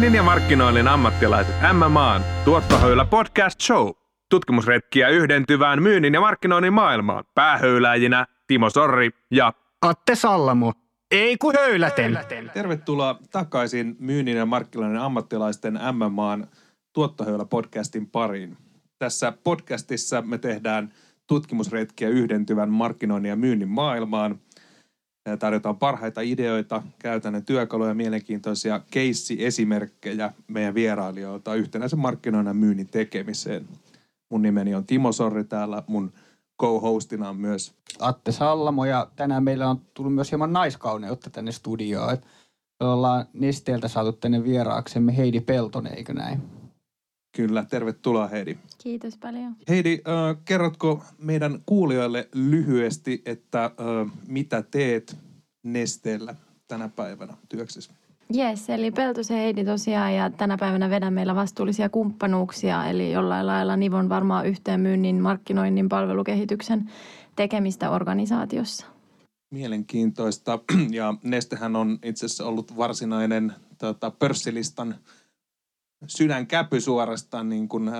Myynnin ja markkinoinnin ammattilaiset MMA:n Tuottohöylä podcast show. Tutkimusretkiä yhdentyvään myynnin ja markkinoinnin maailmaan. Päähöyläjinä Timo Sorri ja Atte Salamo. Ei kun höyläten. Tervetuloa takaisin myynnin ja markkinoinnin ammattilaisten MMA:n Tuottohöylä podcastin pariin. Tässä podcastissa me tehdään tutkimusretkiä yhdentyvän markkinoinnin ja myynnin maailmaan. Tarjotaan parhaita ideoita, käytännön työkaluja, mielenkiintoisia case-esimerkkejä meidän vierailijoilta yhtenäisen markkinoinnin ja myynnin tekemiseen. Mun nimeni on Timo Sorri täällä, mun co-hostina on myös Atte Sallamo ja tänään meillä on tullut myös hieman naiskauneutta tänne studioon. Me ollaan Nesteeltä saatu tänne vieraaksemme Heidi Peltonen, eikö näin? Kyllä, tervetuloa Heidi. Kiitos paljon. Heidi, kerrotko meidän kuulijoille lyhyesti, että mitä teet Nesteellä tänä päivänä työksessä? Jes, eli Peltosen Heidi tosiaan ja tänä päivänä vedän meillä vastuullisia kumppanuuksia, eli jollain lailla nivon varmaan yhteen myynnin, markkinoinnin, palvelukehityksen tekemistä organisaatiossa. Mielenkiintoista, ja Nestehän on itse asiassa ollut varsinainen pörssilistan sydänkäpy suorastaan, niin kuin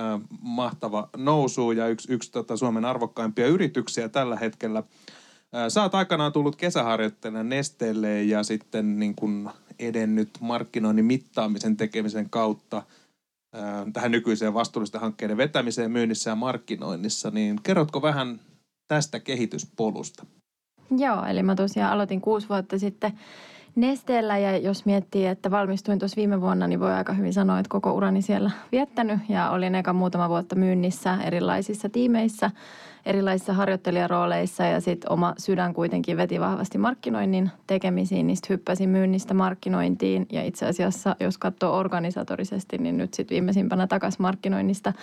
mahtava nousu ja yksi Suomen arvokkaimpia yrityksiä tällä hetkellä. Sä oot aikanaan tullut kesäharjoittajana Nesteelle ja sitten niin kuin edennyt markkinoinnin mittaamisen tekemisen kautta tähän nykyiseen vastuullisten hankkeiden vetämiseen myynnissä ja markkinoinnissa, niin kerrotko vähän tästä kehityspolusta? Joo, eli mä tosiaan aloitin 6 vuotta sitten Nesteellä ja jos miettii, että valmistuin tuossa viime vuonna, niin voi aika hyvin sanoa, että koko urani siellä viettänyt ja olin eka muutama vuotta myynnissä erilaisissa tiimeissä, erilaisissa harjoittelijarooleissa ja sitten oma sydän kuitenkin veti vahvasti markkinoinnin tekemisiin, niin sitten hyppäsin myynnistä markkinointiin ja itse asiassa, jos katsoo organisatorisesti, niin nyt sitten viimeisimpänä takaisin markkinoinnista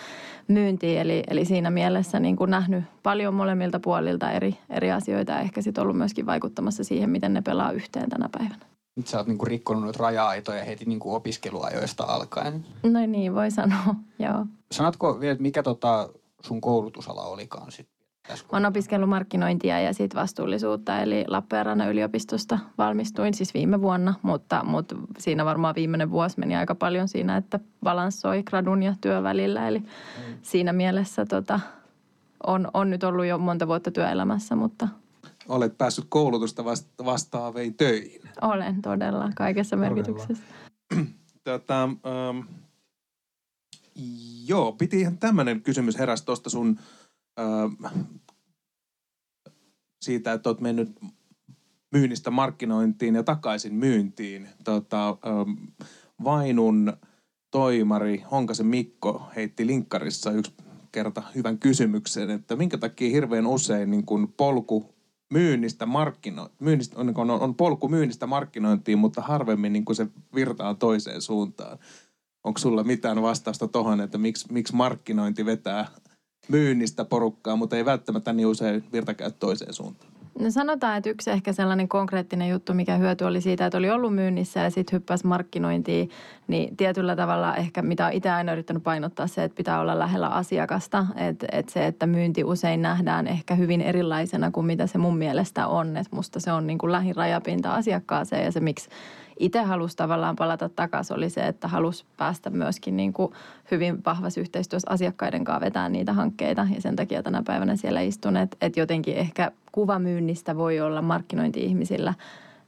myyntiin, eli siinä mielessä niin kun nähnyt paljon molemmilta puolilta eri asioita ja ehkä sitten ollut myöskin vaikuttamassa siihen, miten ne pelaa yhteen tänä päivänä. Nyt sä oot niinku rikkonut noita raja-aitoja heti niinku opiskeluajoista alkaen. No niin, voi sanoa, joo. Sanotko vielä, mikä sun koulutusala olikaan sitten? Olen opiskellut markkinointia ja siitä vastuullisuutta, eli Lappeenrannan yliopistosta valmistuin siis viime vuonna, mutta siinä varmaan viimeinen vuosi meni aika paljon siinä, että balanssoi gradun ja työn välillä, eli siinä mielessä on nyt ollut jo monta vuotta työelämässä, mutta olet päässyt koulutusta vastaaviin töihin. Olen todella, kaikessa merkityksessä. Joo, piti ihan tämmöinen kysymys heräsi tuosta sun siitä, että olet mennyt myynnistä markkinointiin ja takaisin myyntiin. Vainun toimari Honkasen Mikko heitti linkkarissa yksi kerta hyvän kysymyksen, että minkä takia hirveän usein niin kun polku on polku myynnistä markkinointiin, mutta harvemmin niin kuin se virtaa toiseen suuntaan. Onko sulla mitään vastausta tuohon, että miksi markkinointi vetää myynnistä porukkaa, mutta ei välttämättä niin usein virta käy toiseen suuntaan? No sanotaan, että yksi ehkä sellainen konkreettinen juttu, mikä hyöty oli siitä, että oli ollut myynnissä ja sitten hyppäsi markkinointiin, niin tietyllä tavalla ehkä, mitä olen itse aina yrittänyt painottaa se, että pitää olla lähellä asiakasta. Että se, että myynti usein nähdään ehkä hyvin erilaisena kuin mitä se mun mielestä on. Että musta se on niin kuin lähin rajapinta asiakkaaseen ja se miksi itse halusi tavallaan palata takaisin oli se, että halusi päästä myöskin niin kuin hyvin vahvassa yhteistyössä asiakkaiden kanssa vetää niitä hankkeita ja sen takia tänä päivänä siellä istun, että jotenkin ehkä kuvamyynnistä voi olla markkinointi-ihmisillä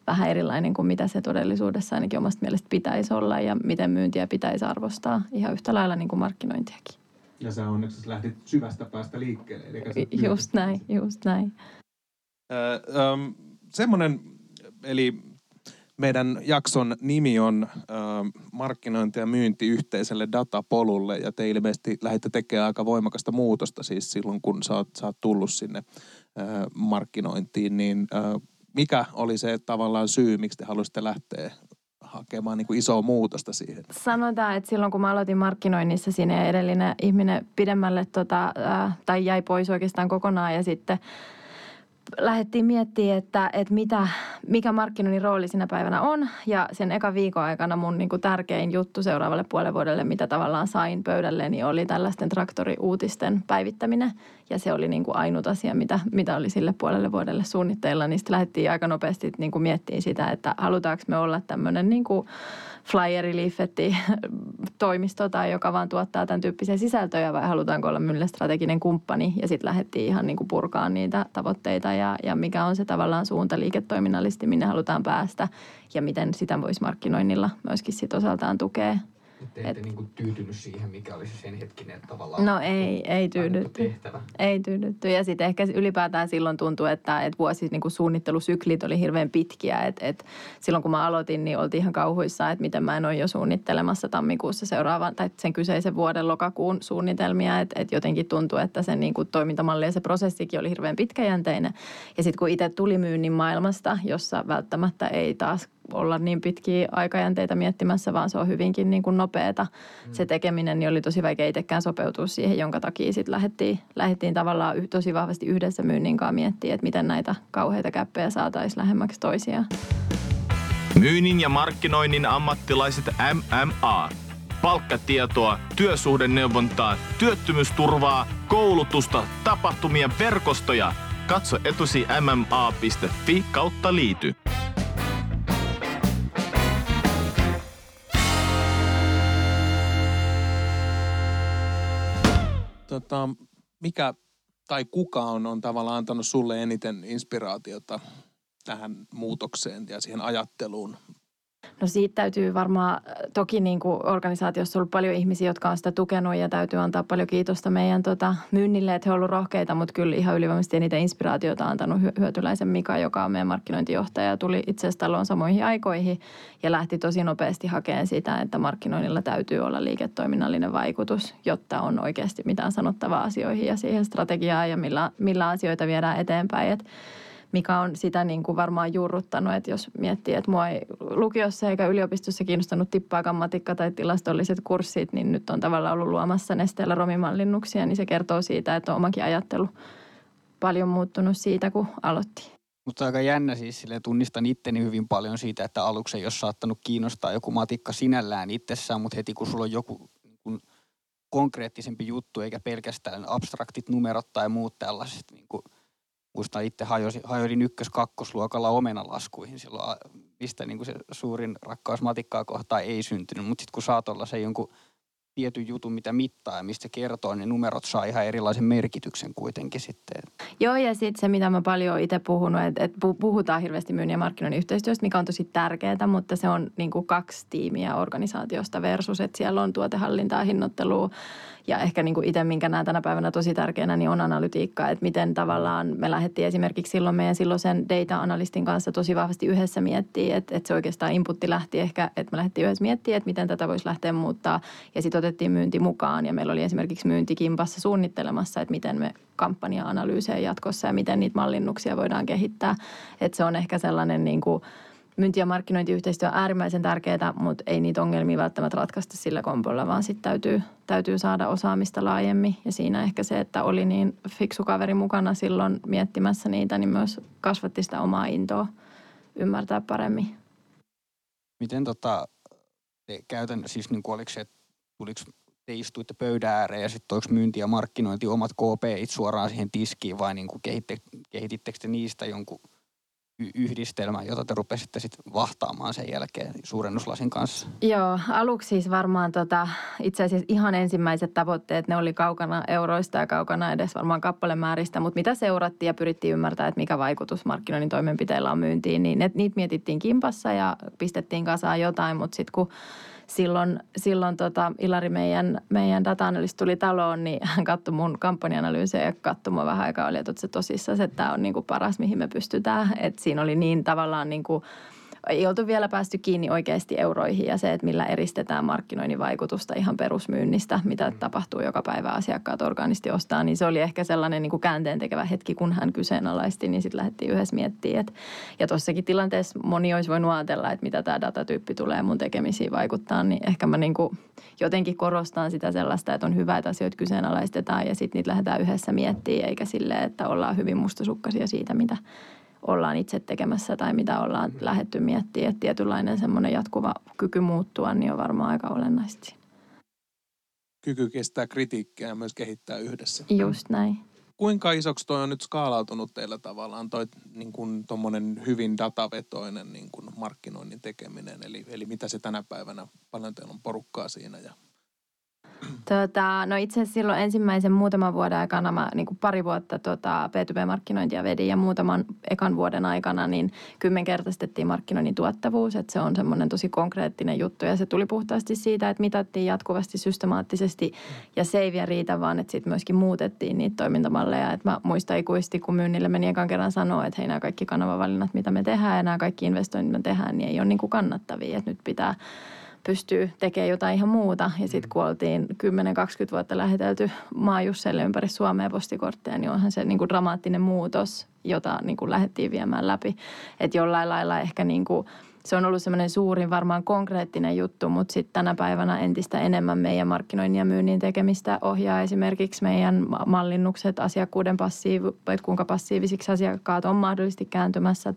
vähän erilainen kuin mitä se todellisuudessa ainakin omasta mielestä pitäisi olla ja miten myyntiä pitäisi arvostaa ihan yhtä lailla niin kuin markkinointiakin. Ja sä onneksi lähdit syvästä päästä liikkeelle. Just näin. Eli meidän jakson nimi on markkinointi ja myynti yhteiselle datapolulle ja te ilmeisesti lähditte tekemään aika voimakasta muutosta siis silloin, kun sä oot tullut sinne markkinointiin, niin mikä oli se tavallaan syy, miksi te halusitte lähteä hakemaan niin kuin isoa muutosta siihen? Sanotaan, että silloin kun mä aloitin markkinoinnissa, siinä edellinen ihminen pidemmälle tai jäi pois oikeastaan kokonaan ja sitten lähdettiin miettimään, että mikä markkinoinnin rooli sinä päivänä on. Ja sen ekan viikon aikana mun niin kuin tärkein juttu seuraavalle puolen vuodelle, mitä tavallaan sain pöydälle, niin oli tällaisten traktoriuutisten päivittäminen. Ja se oli niin kuin ainut asia, mitä oli sille puolelle vuodelle suunnitteilla. Niin sitten lähdettiin aika nopeasti niin kuin miettimään sitä, että halutaanko me olla tämmöinen niin kuin flyer-leafetti-toimisto tai joka vaan tuottaa tämän tyyppisiä sisältöjä vai halutaanko olla meille strateginen kumppani. Ja sitten lähdettiin ihan niin kuin purkaan niitä tavoitteita ja mikä on se tavallaan suunta liiketoiminnallisesti, minne halutaan päästä ja miten sitä voisi markkinoinnilla myöskin sit osaltaan tukea. Te ette niin kuin tyytynyt siihen, mikä olisi sen hetkinen tavallaan tehtävä. No ei tyydytty. Tehtävä. Ei tyydytty. Ja sitten ehkä ylipäätään silloin tuntui, että vuosi niin kuin suunnittelusyklit oli hirveän pitkiä. Et silloin kun mä aloitin, niin oltiin ihan kauhuissaan, että miten mä en ole jo suunnittelemassa tammikuussa seuraavan tai sen kyseisen vuoden lokakuun suunnitelmia. Et jotenkin tuntui, että sen niin kuin toimintamalli ja se prosessikin oli hirveän pitkäjänteinen. Ja sitten kun itse tuli myynnin maailmasta, jossa välttämättä ei taas olla niin pitkiä aikajänteitä miettimässä, vaan se on hyvinkin niin kuin nopeata. Se tekeminen niin oli tosi vaikea itsekään sopeutua siihen, jonka takia sitten lähdettiin tavallaan tosi vahvasti yhdessä myynnin kanssa miettimään, että miten näitä kauheita käppejä saataisiin lähemmäksi toisiaan. Myynnin ja markkinoinnin ammattilaiset MMA. Palkkatietoa, työsuhdeneuvontaa, työttömyysturvaa, koulutusta, tapahtumia, verkostoja. Katso etusi mma.fi/liity. Mikä tai kuka on tavallaan antanut sulle eniten inspiraatiota tähän muutokseen ja siihen ajatteluun? No siitä täytyy varmaan, toki niin kuin organisaatiossa on ollut paljon ihmisiä, jotka on sitä tukenut ja täytyy antaa paljon kiitosta meidän myynnille, että he on ollut rohkeita, mutta kyllä ihan ylivoimaisesti eniten inspiraatiota on antanut Hyötyläisen Mika, joka on meidän markkinointijohtaja, tuli itse asiassa taloon samoihin aikoihin ja lähti tosi nopeasti hakemaan sitä, että markkinoinnilla täytyy olla liiketoiminnallinen vaikutus, jotta on oikeasti mitään sanottavaa asioihin ja siihen strategiaan ja millä asioita viedään eteenpäin, mikä on sitä niin kuin varmaan juurruttanut, että jos miettii, että mua ei lukiossa eikä yliopistossa kiinnostanut tippaakaan matikka tai tilastolliset kurssit, niin nyt on tavallaan ollut luomassa Nesteellä romimallinnuksia, niin se kertoo siitä, että on omakin ajattelu paljon muuttunut siitä, kun aloitti. Mutta aika jännä siis, silleen tunnistan itteni hyvin paljon siitä, että aluksi ei ole saattanut kiinnostaa joku matikka sinällään itsessään, mutta heti kun sulla on joku niin konkreettisempi juttu, eikä pelkästään abstraktit numerot tai muut tällaiset niin kuin muistan itse hajoilin ykkös-kakkosluokalla omenalaskuihin silloin, mistä niin kuin se suurin rakkaus matikkaa kohtaan ei syntynyt. Mutta sitten kun saa tuollaisen jonkun tietyn jutun, mitä mittaa ja mistä kertoo, niin numerot saa ihan erilaisen merkityksen kuitenkin sitten. Joo, ja sitten se, mitä mä paljon olen itse puhunut, että puhutaan hirveästi myynnin ja markkinoinnin yhteistyöstä, mikä on tosi tärkeää, mutta se on niin kuin kaksi tiimiä organisaatiosta versus, että siellä on tuotehallintaa, hinnoittelua. Ja ehkä niin kuin itse, minkä näen tänä päivänä tosi tärkeänä, niin on analytiikka, että miten tavallaan me lähdettiin esimerkiksi silloin meidän silloisen data-analystin kanssa tosi vahvasti yhdessä miettimään, että se oikeastaan inputti lähti ehkä, että me lähdettiin yhdessä miettimään, että miten tätä voisi lähteä muuttaa. Ja sitten otettiin myynti mukaan ja meillä oli esimerkiksi myyntikimpassa suunnittelemassa, että miten me kampanja-analyysejä jatkossa ja miten niitä mallinnuksia voidaan kehittää. Että se on ehkä sellainen niin kuin myynti- ja markkinointiyhteistyö on äärimmäisen tärkeää, mutta ei niitä ongelmia välttämättä ratkaista sillä kompolla, vaan sitten täytyy saada osaamista laajemmin. Ja siinä ehkä se, että oli niin fiksu kaveri mukana silloin miettimässä niitä, niin myös kasvatti sitä omaa intoa ymmärtää paremmin. Miten käytännössä, siis niin kuin oliko se, tuliko te istuitte pöydän ääreen ja sitten oliko myynti ja markkinointi omat KPIt suoraan siihen tiskiin vai niin kuin kehitittekö te niistä jonkun yhdistelmä, jota te rupesitte sitten vahtaamaan sen jälkeen suurennuslasin kanssa? Joo, aluksi siis varmaan itse asiassa ihan ensimmäiset tavoitteet, ne oli kaukana euroista ja kaukana edes varmaan kappalemääristä, mutta mitä seurattiin ja pyrittiin ymmärtämään, että mikä vaikutus markkinoinnin toimenpiteillä on myyntiin, niin niitä mietittiin kimpassa ja pistettiin kasaan jotain, mutta sitten kun Silloin Ilari, meidän data-analysti, tuli taloon, niin hän katsoi mun kampanjanalyysiä ja katsoi mua vähän aikaa, oli, että se tosissaan, että tämä on niin kuin paras, mihin me pystytään. Et siinä oli niin tavallaan niin kuin ei oltu vielä päästy kiinni oikeasti euroihin ja se, että millä eristetään markkinoinnin vaikutusta ihan perusmyynnistä, mitä tapahtuu joka päivä asiakkaat orgaanisti ostaa, niin se oli ehkä sellainen niin kuin käänteentekevä hetki, kun hän kyseenalaisti, niin sitten lähdettiin yhdessä miettimään. Ja tuossakin tilanteessa moni olisi voinut ajatella, että mitä tämä datatyyppi tulee mun tekemisiin vaikuttaa, niin ehkä mä niin kuin jotenkin korostan sitä sellaista, että on hyvä, että asioita kyseenalaistetaan ja sitten niitä lähdetään yhdessä miettimään, eikä silleen, että ollaan hyvin mustasukkaisia siitä, mitä ollaan itse tekemässä tai mitä ollaan lähdetty miettimään. Että tietynlainen semmoinen jatkuva kyky muuttua, niin on varmaan aika olennaista. Kyky kestää kritiikkiä ja myös kehittää yhdessä. Just näin. Kuinka isoksi toi on nyt skaalautunut teillä tavallaan toi niin kuin tommonen hyvin datavetoinen niin kuin markkinoinnin tekeminen? Eli mitä se tänä päivänä, paljon teillä on porukkaa siinä ja... No itse asiassa silloin ensimmäisen muutaman vuoden aikana, mä niin kuin pari vuotta B2B-markkinointia vedin ja muutaman ekan vuoden aikana, niin 10-kertaistettiin markkinoinnin tuottavuus, että se on semmoinen tosi konkreettinen juttu ja se tuli puhtaasti siitä, että mitattiin jatkuvasti systemaattisesti ja se ei vielä riitä, vaan että sitten myöskin muutettiin niitä toimintamalleja, että mä muistan ikuisesti, kun myynnille meni ekan kerran sanoa, että hei nämä kaikki kanavavalinnat, mitä me tehdään ja nämä kaikki investoinnit me tehdään, niin ei ole niin kuin kannattavia, että nyt pitää pystyy tekemään jotain ihan muuta. Ja sitten kun oltiin 10-20 vuotta lähetelty maajusseille ympäri Suomea postikortteja, niin onhan se niin kuin dramaattinen muutos, jota niin kuin lähdettiin viemään läpi. Että jollain lailla ehkä niin kuin, se on ollut semmoinen suurin varmaan konkreettinen juttu, mutta sitten tänä päivänä entistä enemmän meidän markkinoinnin ja myynnin tekemistä ohjaa esimerkiksi meidän mallinnukset, asiakkuuden että kuinka passiivisiksi asiakkaat on mahdollisesti kääntymässä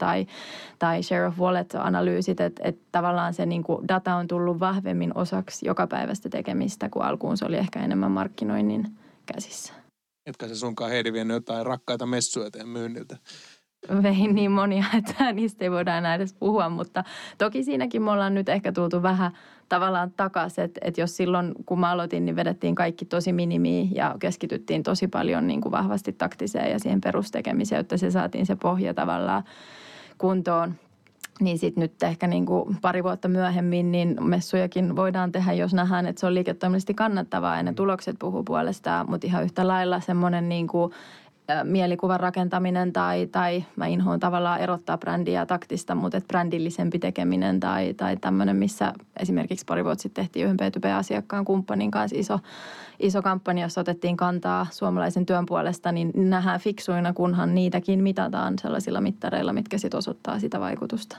tai share of wallet-analyysit, että tavallaan se niin kuin data on tullut vahvemmin osaksi joka päivästä tekemistä, kun alkuun se oli ehkä enemmän markkinoinnin käsissä. Etkä se sunkaan Heidi vienyt jotain rakkaita messuja teidän myynniltä? Vein niin monia, että niistä ei voida enää edes puhua, mutta toki siinäkin me ollaan nyt ehkä tultu vähän tavallaan takaisin, että jos silloin kun mä aloitin, niin vedettiin kaikki tosi minimiin ja keskityttiin tosi paljon niin kuin vahvasti taktiseen ja siihen perustekemiseen, että se saatiin se pohja tavallaan kuntoon. Niin sitten nyt ehkä niin kuin pari vuotta myöhemmin niin messujakin voidaan tehdä, jos nähdään, että se on liiketoiminnallisesti kannattavaa ja ne tulokset puhuu puolestaan, mutta ihan yhtä lailla semmoinen niin kuin mielikuvan rakentaminen tai mä inhoon tavallaan erottaa brändiä ja taktista, mutta et brändillisempi tekeminen tai tämmöinen, missä esimerkiksi pari vuotta sitten tehtiin yhden B2B-asiakkaan kumppanin kanssa iso kampanja, jossa otettiin kantaa suomalaisen työn puolesta, niin nähdään fiksuina, kunhan niitäkin mitataan sellaisilla mittareilla, mitkä sitten osoittaa sitä vaikutusta.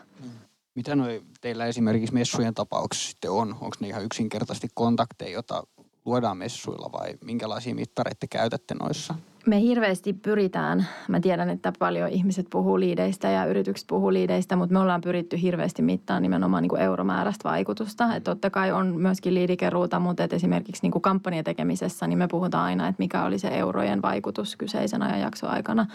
Mitä noi teillä esimerkiksi messujen tapauksessa sitten on? Onko ne ihan yksinkertaisesti kontakteja, joita luodaan messuilla vai minkälaisia mittareita käytätte noissa? Me hirveästi pyritään, mä tiedän, että paljon ihmiset puhuu liideistä ja yritykset puhuu liideistä, mutta me ollaan pyritty hirveästi mittaan nimenomaan niin kuin euromääräistä vaikutusta. Että totta kai on myöskin liidikeruuta, mutta esimerkiksi niin kuin kampanjatekemisessä niin me puhutaan aina, että mikä oli se eurojen vaikutus kyseisen ajanjakson aikana.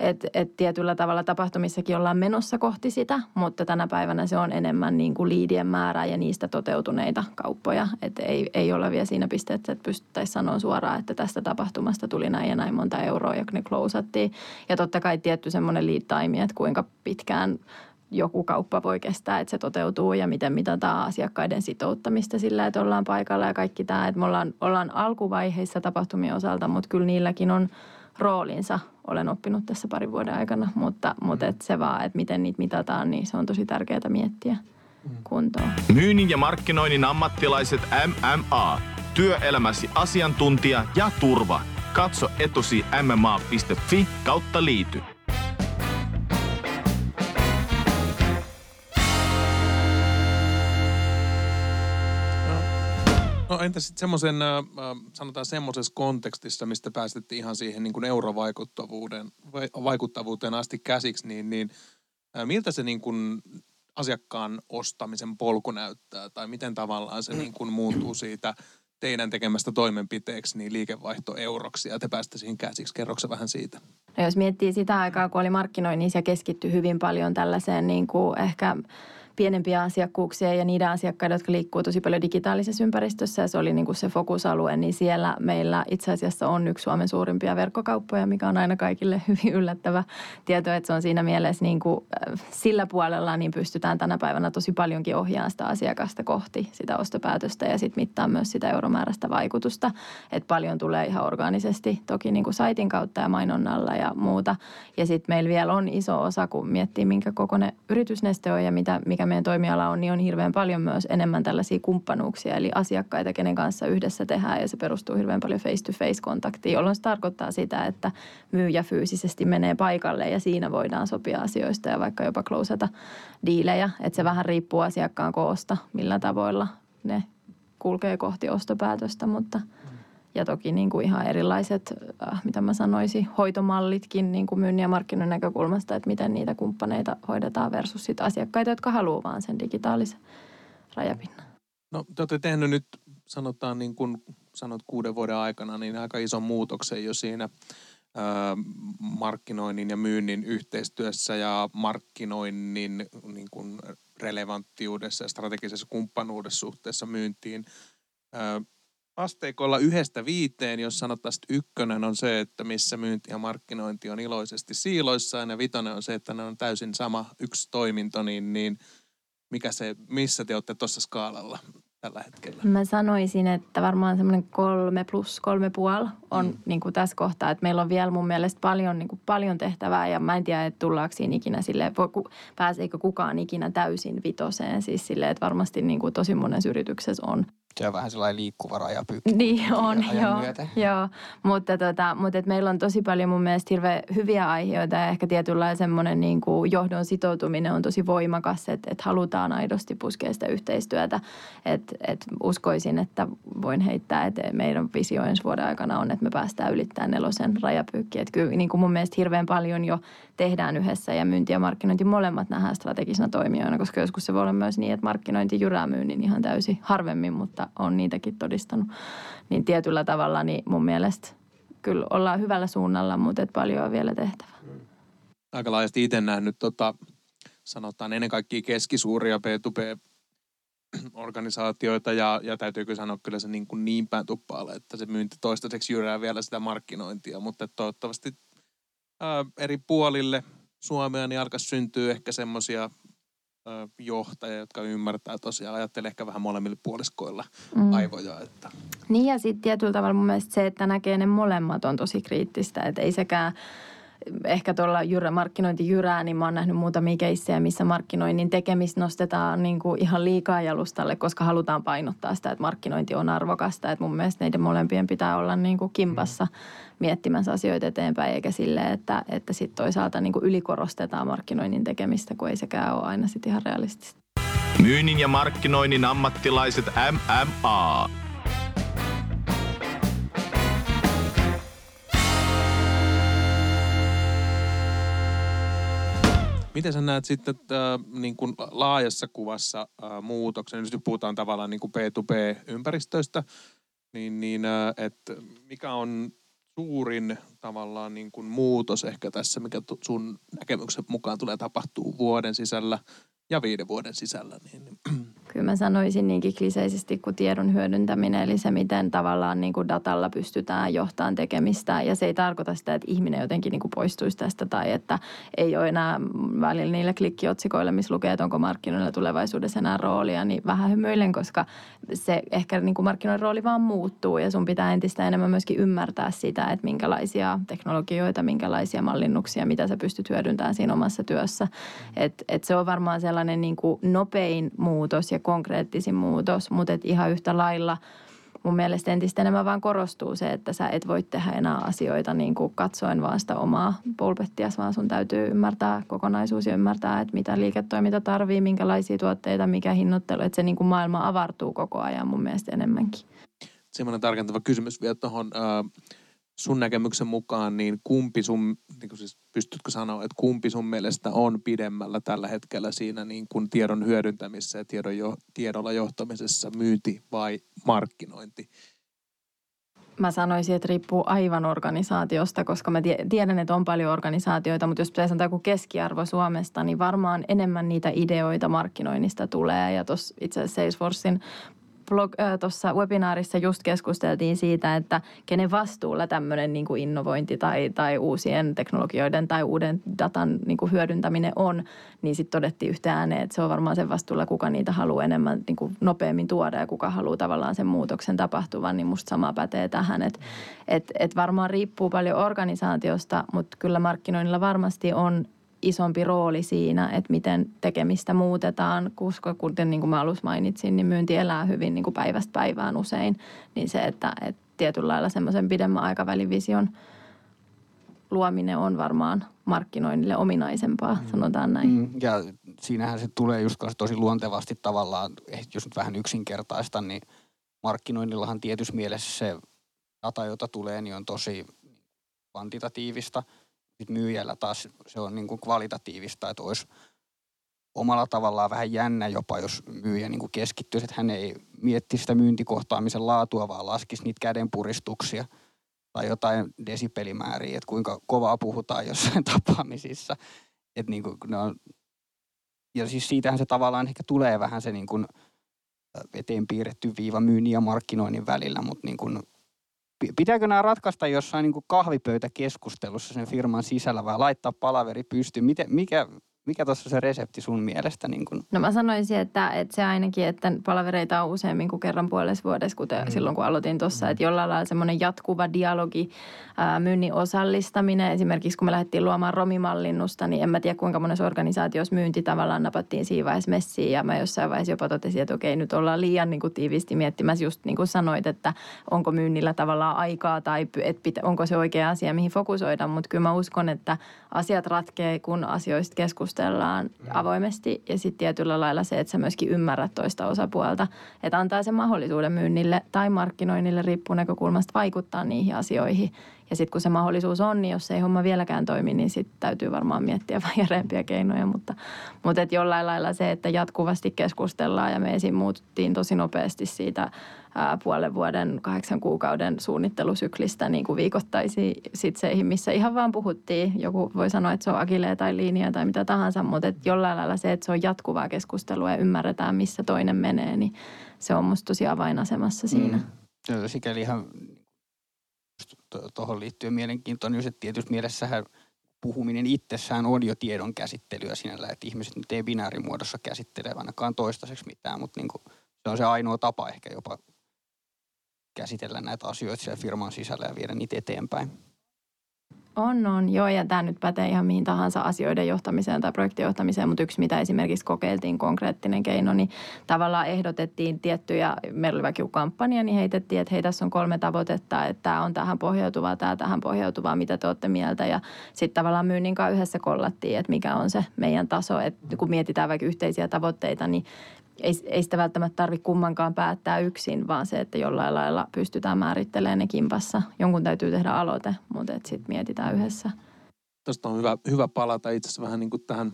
Et tietyllä tavalla tapahtumissakin ollaan menossa kohti sitä, mutta tänä päivänä se on enemmän niin kuin liidien määrää ja niistä toteutuneita kauppoja. Että ei olla vielä siinä pisteessä, että pystyttäisiin sanoa suoraan, että tästä tapahtumasta tuli näin ja näin monta euroa, ja kun ne klousattiin. Ja totta kai tietty semmoinen lead time, että kuinka pitkään joku kauppa voi kestää, että se toteutuu ja miten mitataan asiakkaiden sitouttamista sillä, että ollaan paikalla ja kaikki tämä. Että me ollaan alkuvaiheissa tapahtumien osalta, mutta kyllä niilläkin on roolinsa. Olen oppinut tässä parin vuoden aikana, mutta et se vaan, että miten niitä mitataan, niin se on tosi tärkeää miettiä kuntoon. Myynnin ja markkinoinnin ammattilaiset MMA. Työelämäsi asiantuntija ja turva. Katso etusi mma.fi/liity. No entä sitten semmoisen, sanotaan semmoisessa kontekstissa, mistä päästettiin ihan siihen niin kuin eurovaikuttavuuteen asti käsiksi, niin miltä se niin kuin asiakkaan ostamisen polku näyttää tai miten tavallaan se niin kuin muuttuu siitä teidän tekemästä toimenpiteeksi niin liikevaihtoeuroksi ja te päästä siihen käsiksi. Kerroksä vähän siitä? No jos miettii sitä aikaa, kun oli markkinoinnissa ja keskittyi hyvin paljon tällaiseen niin kuin ehkä pienempiä asiakkuuksia ja niiden asiakkaita, jotka liikkuu tosi paljon digitaalisessa ympäristössä ja se oli niin kuin se fokusalue, niin siellä meillä itse asiassa on yksi Suomen suurimpia verkkokauppoja, mikä on aina kaikille hyvin yllättävä tieto, että se on siinä mielessä niin kuin sillä puolella niin pystytään tänä päivänä tosi paljonkin ohjaamaan sitä asiakasta kohti sitä ostopäätöstä ja sitten mittaa myös sitä euromääräistä vaikutusta, että paljon tulee ihan orgaanisesti toki niin kuin saitin kautta ja mainonnalla ja muuta ja sitten meillä vielä on iso osa, kun miettii minkä kokoinen yritys Nestlé on ja mikä mikä meidän toimiala on, niin on hirveän paljon myös enemmän tällaisia kumppanuuksia, eli asiakkaita, kenen kanssa yhdessä tehdään, ja se perustuu hirveän paljon face-to-face-kontaktiin, jolloin se tarkoittaa sitä, että myyjä fyysisesti menee paikalle ja siinä voidaan sopia asioista ja vaikka jopa closata diilejä, että se vähän riippuu asiakkaan koosta, millä tavoilla ne kulkee kohti ostopäätöstä, mutta ja toki niin kuin ihan erilaiset, mitä mä sanoisin, hoitomallitkin niin kuin myynnin ja markkinoiden näkökulmasta, että miten niitä kumppaneita hoidetaan versus sit asiakkaita, jotka haluaa vaan sen digitaalisen rajapinnan. No te olette tehnyt nyt, sanotaan niin kuin sanot 6 vuoden aikana, niin aika ison muutoksen jo siinä markkinoinnin ja myynnin yhteistyössä ja markkinoinnin niin kuin relevanttiudessa ja strategisessa kumppanuudessa suhteessa myyntiin. Asteikolla 1-5, jos sanotaan, että 1 on se, että missä myynti ja markkinointi on iloisesti siiloissaan, ja 5 on se, että ne on täysin sama yksi toiminto, niin mikä se, missä te olette tuossa skaalalla tällä hetkellä? Mä sanoisin, että varmaan semmoinen 3+, 3,5 on niin kuin tässä kohtaa, että meillä on vielä mun mielestä paljon, niin kuin paljon tehtävää, ja mä en tiedä, että tullaanko siinä ikinä silleen, pääseekö kukaan ikinä täysin 5:een, siis silleen, että varmasti niin kuin tosi monessa yrityksessä on. Se on vähän sellainen liikkuva rajapyykki. Niin on, joo. Mutta meillä on tosi paljon mun mielestä hirveän hyviä aiheita ja ehkä tietynlainen semmoinen niin kuin johdon sitoutuminen on tosi voimakas, että halutaan aidosti puskea sitä yhteistyötä. Et uskoisin, että voin heittää, että meidän visio ensi vuoden aikana on, että me päästään ylittämään 4 rajapyykkiä. Että kyllä niin kuin mun mielestä hirveän paljon jo tehdään yhdessä ja myynti ja markkinointi molemmat nähdään strategisena toimijoina, koska joskus se voi olla myös niin, että markkinointi jyrää myynnin ihan täysin harvemmin, mutta on niitäkin todistanut, niin tietyllä tavalla niin mun mielestä kyllä ollaan hyvällä suunnalla, mutta et paljon on vielä tehtävää. Aika laajasti itse nähnyt, sanotaan ennen kaikkea keskisuuria B2B-organisaatioita ja täytyykö sanoa kyllä se niin päin tuppaalle, että se myynti toistaiseksi jyrää vielä sitä markkinointia, mutta toivottavasti eri puolille Suomea niin alkaisi syntyä ehkä semmoisia johtajia, jotka ymmärtää tosiaan, ajattelee ehkä vähän molemmilla puoliskoilla aivoja. Että. Niin ja sitten tietyllä tavalla mun mielestä se, että näkee ne molemmat on tosi kriittistä, että ei sekään ehkä tuolla markkinointijyrää, niin mä oon nähnyt muutamia keissejä, missä markkinoinnin tekemistä nostetaan niin kuin ihan liikaa jalustalle, koska halutaan painottaa sitä, että markkinointi on arvokasta. Että mun mielestä niiden molempien pitää olla niin kuin kimpassa miettimässä asioita eteenpäin, eikä silleen, että sitten toisaalta niin kuin ylikorostetaan markkinoinnin tekemistä, kun ei sekään ole aina sitten ihan realistista. Myynnin ja markkinoinnin ammattilaiset MMA. Miten sä näet sitten niin kuin laajassa kuvassa muutoksen, nyt puhutaan tavallaan niin kuin B2B-ympäristöistä, että mikä on suurin tavallaan niin kuin muutos ehkä tässä, mikä sun näkemyksen mukaan tulee tapahtuu vuoden sisällä ja 5 vuoden sisällä? Niin. Kyllä mä sanoisin niinkin kliseisesti kuin tiedon hyödyntäminen, eli se miten tavallaan niin kuin datalla pystytään johtamaan tekemistä. Ja se ei tarkoita sitä, että ihminen jotenkin niin kuin poistuisi tästä tai että ei ole enää välillä niillä klikkiotsikoilla, missä lukee, että onko markkinoilla tulevaisuudessa enää roolia, niin vähän hymyilen, koska se ehkä niin kuin markkinoiden rooli vaan muuttuu ja sun pitää entistä enemmän myöskin ymmärtää sitä, että minkälaisia teknologioita, minkälaisia mallinnuksia, mitä sä pystyt hyödyntämään siinä omassa työssä. Et se on varmaan sellainen niin kuin nopein muutos ja konkreettisin muutos, mutta et ihan yhtä lailla mun mielestä entistä enemmän vaan korostuu se, että sä et voi tehdä enää asioita niin kuin katsoen vaan sitä omaa pulpettias, vaan sun täytyy ymmärtää kokonaisuus ja ymmärtää, että mitä liiketoiminta tarvii, minkälaisia tuotteita, mikä hinnoittelu, että se niin kuin maailma avartuu koko ajan mun mielestä enemmänkin. Sellainen tarkentava kysymys vielä tuohon sun näkemyksen mukaan, niin kumpi sun, niin kuin siis pystytkö sanoa, että kumpi sun mielestä on pidemmällä tällä hetkellä siinä niin kuin tiedon hyödyntämisessä ja tiedolla johtamisessa, myynti vai markkinointi? Mä sanoisin, että riippuu aivan organisaatiosta, koska mä tiedän, että on paljon organisaatioita, mutta jos pitäisi sanoa joku keskiarvo Suomesta, niin varmaan enemmän niitä ideoita markkinoinnista tulee ja tuossa itse asiassa Salesforcen tuossa webinaarissa just keskusteltiin siitä, että kenen vastuulla tämmöinen niin kuin innovointi tai uusien teknologioiden tai uuden datan niin kuin hyödyntäminen on, niin sitten todettiin yhtä ääneen, että se on varmaan sen vastuulla, kuka niitä haluaa enemmän niin kuin nopeammin tuoda ja kuka haluaa tavallaan sen muutoksen tapahtuvan, niin musta sama pätee tähän. Et varmaan riippuu paljon organisaatiosta, mutta kyllä markkinoinnilla varmasti on isompi rooli siinä, että miten tekemistä muutetaan, koska kuten niin kuin mä alussa mainitsin, niin myynti elää hyvin niin kuin päivästä päivään usein, niin se, että tietyllä lailla semmoisen pidemmän aikavälin vision luominen on varmaan markkinoinnille ominaisempaa, sanotaan näin. Ja siinähän se tulee just tosi luontevasti tavallaan, jos nyt vähän yksinkertaista, niin markkinoinnillahan tietyssä mielessä se data, jota tulee, niin on tosi kvantitatiivista. Sitten myyjällä taas se on niin kuin kvalitatiivista, että olisi omalla tavallaan vähän jännä jopa, jos myyjä niin kuin keskittyisi, että hän ei miettisi sitä myyntikohtaamisen laatua, vaan laskisi niitä kädenpuristuksia tai jotain desipelimääriä, että kuinka kovaa puhutaan jossain tapaamisissa. Että niin kuin ne on, ja siis siitähän se tavallaan ehkä tulee vähän se niin kuin veteen piirretty viiva myynnin ja markkinoinnin välillä, mutta niin kuin pitääkö nämä ratkaista jossain niin kuin kahvipöytäkeskustelussa sen firman sisällä vai laittaa palaveri pystyyn? Mikä tuossa on se resepti sun mielestä? Niin kuin? No mä sanoisin, että se ainakin, että palavereita on useammin kuin kerran puolessa vuodessa, kuten silloin kun aloitin tuossa, että jollain lailla semmoinen jatkuva dialogi, myynnin osallistaminen. Esimerkiksi kun me lähdettiin luomaan romimallinnusta, niin en mä tiedä kuinka monessa organisaatiossa myynti tavallaan napattiin siinä vaiheessa messiin. Ja mä jossain vaiheessa jopa totesin, että okei, nyt ollaan liian niin kuin tiiviisti miettimässä just niin kuin sanoit, että onko myynnillä tavallaan aikaa tai onko se oikea asia, mihin fokusoida. Mutta kyllä mä uskon, että asiat ratkeaa, kun asioista keskustellaan avoimesti ja sitten tietyllä lailla se, että sä myöskin ymmärrät toista osapuolta, että antaa sen mahdollisuuden myynnille tai markkinoinnille riippuu näkökulmasta vaikuttaa niihin asioihin. Ja sitten kun se mahdollisuus on, niin jos ei homma vieläkään toimi, niin sitten täytyy varmaan miettiä vähän järeempiä keinoja. Mutta et jollain lailla se, että jatkuvasti keskustellaan ja me esiin muututtiin tosi nopeasti siitä puolen vuoden, 8 kuukauden suunnittelusyklistä niin kuin viikoittaisiin sitseihin, missä ihan vaan puhuttiin. Joku voi sanoa, että se on akilea tai liinia tai mitä tahansa, mutta et jollain lailla se, että se on jatkuvaa keskustelua ja ymmärretään, missä toinen menee, niin se on musta tosi avainasemassa siinä. No, sikäli ihan tuohon liittyen mielenkiintoinen, että tietysti mielessähän puhuminen itsessään on jo tiedon käsittelyä sinällä, että ihmiset nyt ei binäärimuodossa käsittele ainakaan toistaiseksi mitään, mutta niin kuin se on se ainoa tapa ehkä jopa käsitellä näitä asioita siellä firman sisällä ja viedä niitä eteenpäin. On, joo, ja tämä nyt pätee ihan mihin tahansa asioiden johtamiseen tai projektijohtamiseen, mutta yksi mitä esimerkiksi kokeiltiin konkreettinen keino, niin tavallaan ehdotettiin tiettyjä, meillä oli vaikka kampanja, niin heitettiin, että hei tässä on 3 tavoitetta, että tämä on tähän pohjautuvaa, mitä te olette mieltä, ja sitten tavallaan myynnin kanssa yhdessä kollattiin, että mikä on se meidän taso, että kun mietitään vaikka yhteisiä tavoitteita, niin ei sitä välttämättä tarvitse kummankaan päättää yksin, vaan se, että jollain lailla pystytään määrittelemään ne kimpassa. Jonkun täytyy tehdä aloite, mutta sitten mietitään yhdessä. Tuosta on hyvä palata itse asiassa vähän niin kuin tähän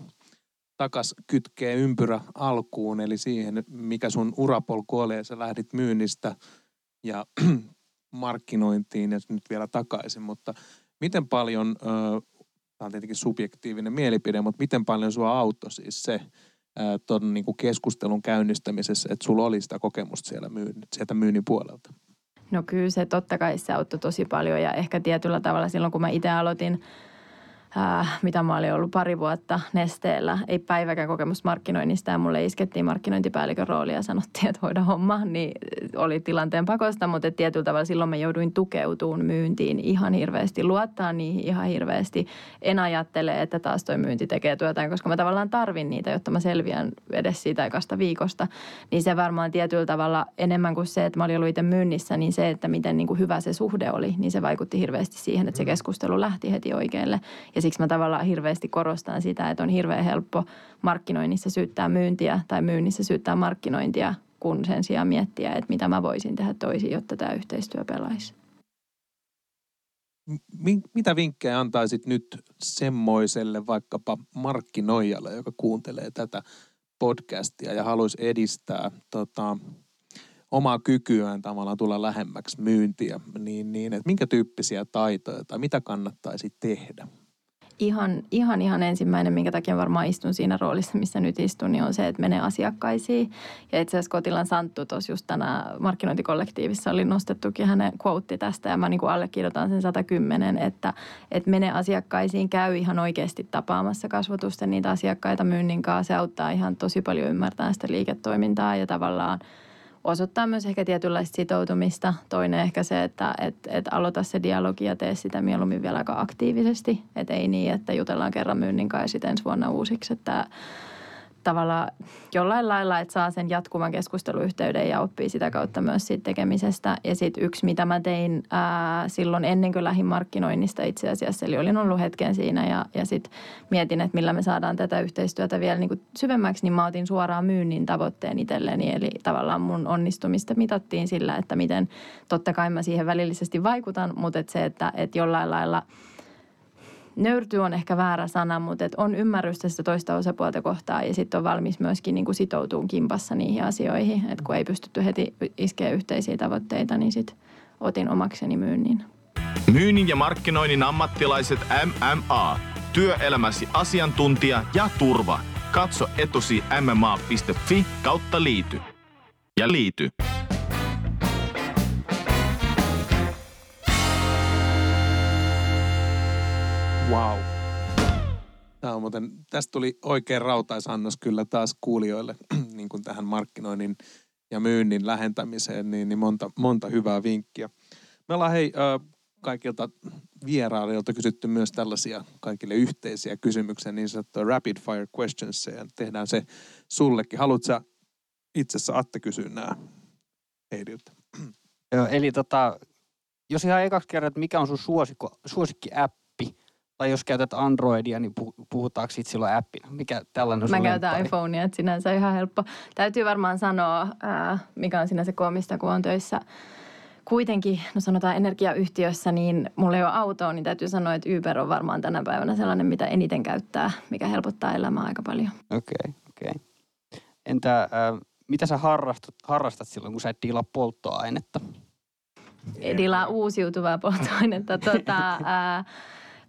takas kytkeen ympyrä alkuun, eli siihen, mikä sun urapolku oli ja sä lähdit myynnistä ja markkinointiin ja nyt vielä takaisin, mutta miten paljon, tämä on tietenkin subjektiivinen mielipide, mutta miten paljon sua auttoi siis se, tuon niin kuin keskustelun käynnistämisessä, että sulla oli sitä kokemusta sieltä myynnin puolelta? No kyllä se totta kai se auttoi tosi paljon ja ehkä tietyllä tavalla silloin, kun mä itse aloitin, mitä mä olin ollut 2 vuotta Nesteellä, ei päiväkään kokemus markkinoinnista ja mulle iskettiin markkinointipäällikön roolia ja sanottiin, että hoida homma, niin oli tilanteen pakosta, mutta tietyllä tavalla silloin mä jouduin tukeutumaan myyntiin ihan hirveästi, luottaa niihin ihan hirveästi, en ajattele, että taas toi myynti tekee työtä, koska mä tavallaan tarvin niitä, jotta mä selviän edes siitä ekasta viikosta, niin se varmaan tietyllä tavalla enemmän kuin se, että mä olin ollut itse myynnissä, niin se, että miten niin kuin hyvä se suhde oli, niin se vaikutti hirveästi siihen, että se keskustelu lähti heti oikealle. Ja siksi mä tavallaan hirveästi korostan sitä, että on hirveän helppo markkinoinnissa syyttää myyntiä tai myynnissä syyttää markkinointia, kun sen sijaan miettiä, että mitä mä voisin tehdä toisin, jotta tämä yhteistyö pelaisi. Mitä vinkkejä antaisit nyt semmoiselle vaikkapa markkinoijalle, joka kuuntelee tätä podcastia ja haluaisi edistää omaa kykyään tavallaan tulla lähemmäksi myyntiä, niin että minkä tyyppisiä taitoja tai mitä kannattaisi tehdä? Ihan ensimmäinen, minkä takia varmaan istun siinä roolissa, missä nyt istun, niin on se, että menee asiakkaisiin. Ja itse asiassa Kotilan Santtu tuossa just tänään markkinointikollektiivissa oli nostettukin hänen quote tästä, ja mä niin kuin allekirjoitan sen 110, että mene asiakkaisiin, käy ihan oikeasti tapaamassa kasvotusten niitä asiakkaita myynnin kanssa. Se auttaa ihan tosi paljon ymmärtämään sitä liiketoimintaa ja tavallaan osoittaa myös ehkä tietynlaista sitoutumista. Toinen ehkä se, että et aloita se dialogi ja tee sitä mieluummin vielä aika aktiivisesti. Että ei niin, että jutellaan kerran myynnin kanssa ja sitten ensi vuonna uusiksi. Että tavallaan jollain lailla, että saa sen jatkuvan keskusteluyhteyden ja oppii sitä kautta myös siitä tekemisestä. Ja sitten yksi, mitä mä tein silloin ennen kuin lähdin markkinoinnista itse asiassa, eli olin ollut hetken siinä ja sitten mietin, että millä me saadaan tätä yhteistyötä vielä niin kuin syvemmäksi, niin mä otin suoraan myynnin tavoitteen itselleni. Eli tavallaan mun onnistumista mitattiin sillä, että miten totta kai mä siihen välillisesti vaikutan, mutta et se, että et jollain lailla nöyrty on ehkä väärä sana, mutta et on ymmärrystä sitä toista osapuolta kohtaan ja sitten on valmis myöskin niin kuin sitoutumaan kimpassa niihin asioihin. Et kun ei pystytty heti iskeä yhteisiä tavoitteita, niin sitten otin omakseni myynnin. Myynnin ja markkinoinnin ammattilaiset MMA. Työelämäsi asiantuntija ja turva. Katso etusi mma.fi kautta liity. Ja liity. Wow. Tämä on muuten, tästä tuli oikein rautaisannos kyllä taas kuulijoille niin kuin tähän markkinoinnin ja myynnin lähentämiseen, niin monta hyvää vinkkiä. Me ollaan kaikilta vierailijoilta kysytty myös tällaisia kaikille yhteisiä kysymyksiä, niin sanottuja rapid fire questions, ja tehdään se sullekin. Haluatko sä itse asiassa, Atte, kysyä nämä Heidiltä? Eli jos ihan ekaksi kerran, että mikä on sun suosikki-appi? Tai jos käytät Androidia, niin puhutaanko siitä silloin appina? Mikä tällainen on? Mä käytän iPhonea, että sinänsä on ihan helppo. Täytyy varmaan sanoa, mikä on sinänsä koomista, kun on töissä. Kuitenkin, no sanotaan energiayhtiössä, niin mulla ei ole autoa, niin täytyy sanoa, että Uber on varmaan tänä päivänä sellainen, mitä eniten käyttää, mikä helpottaa elämää aika paljon. Okei. Entä mitä sä harrastat silloin, kun sä et diilaa polttoainetta? Dilaa uusiutuvaa polttoainetta.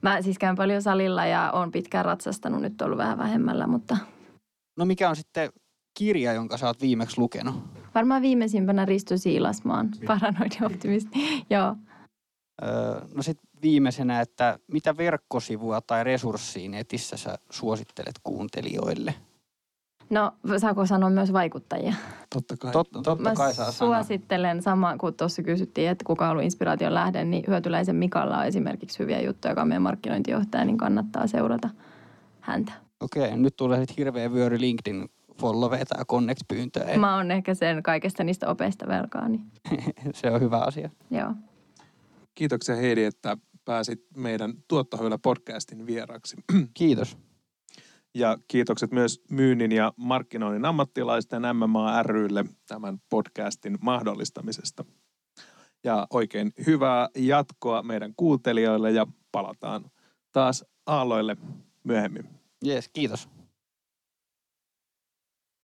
Mä siis käyn paljon salilla ja oon pitkään ratsastanut, nyt ollut vähän vähemmällä, mutta... No mikä on sitten kirja, jonka sä oot viimeksi lukenut? Varmaan viimeisimpänä Risto Siilasmaan, Paranoidin optimisti, joo. No sitten viimeisenä, että mitä verkkosivua tai resurssia netissä sä suosittelet kuuntelijoille? No, saako sanoa myös vaikuttajia? Totta kai saa sanoa. Mä suosittelen sama, kun tuossa kysyttiin, että kuka on ollut inspiraation lähde, niin Hyötyläisen Mikalla on esimerkiksi hyviä juttuja, joka on meidän markkinointijohtaja, niin kannattaa seurata häntä. Okei, nyt tulee sitten hirveä vyöry LinkedIn followeita ja connect-pyyntöjä. Mä oon ehkä sen kaikesta niistä opeista velkaa. Niin. Se on hyvä asia. Joo. Kiitoksia Heidi, että pääsit meidän Tuottohöylä podcastin vieraksi. Kiitos. Ja kiitokset myös myynnin ja markkinoinnin ammattilaisten MMA ry:lle tämän podcastin mahdollistamisesta. Ja oikein hyvää jatkoa meidän kuuntelijoille ja palataan taas aalloille myöhemmin. Jees, kiitos.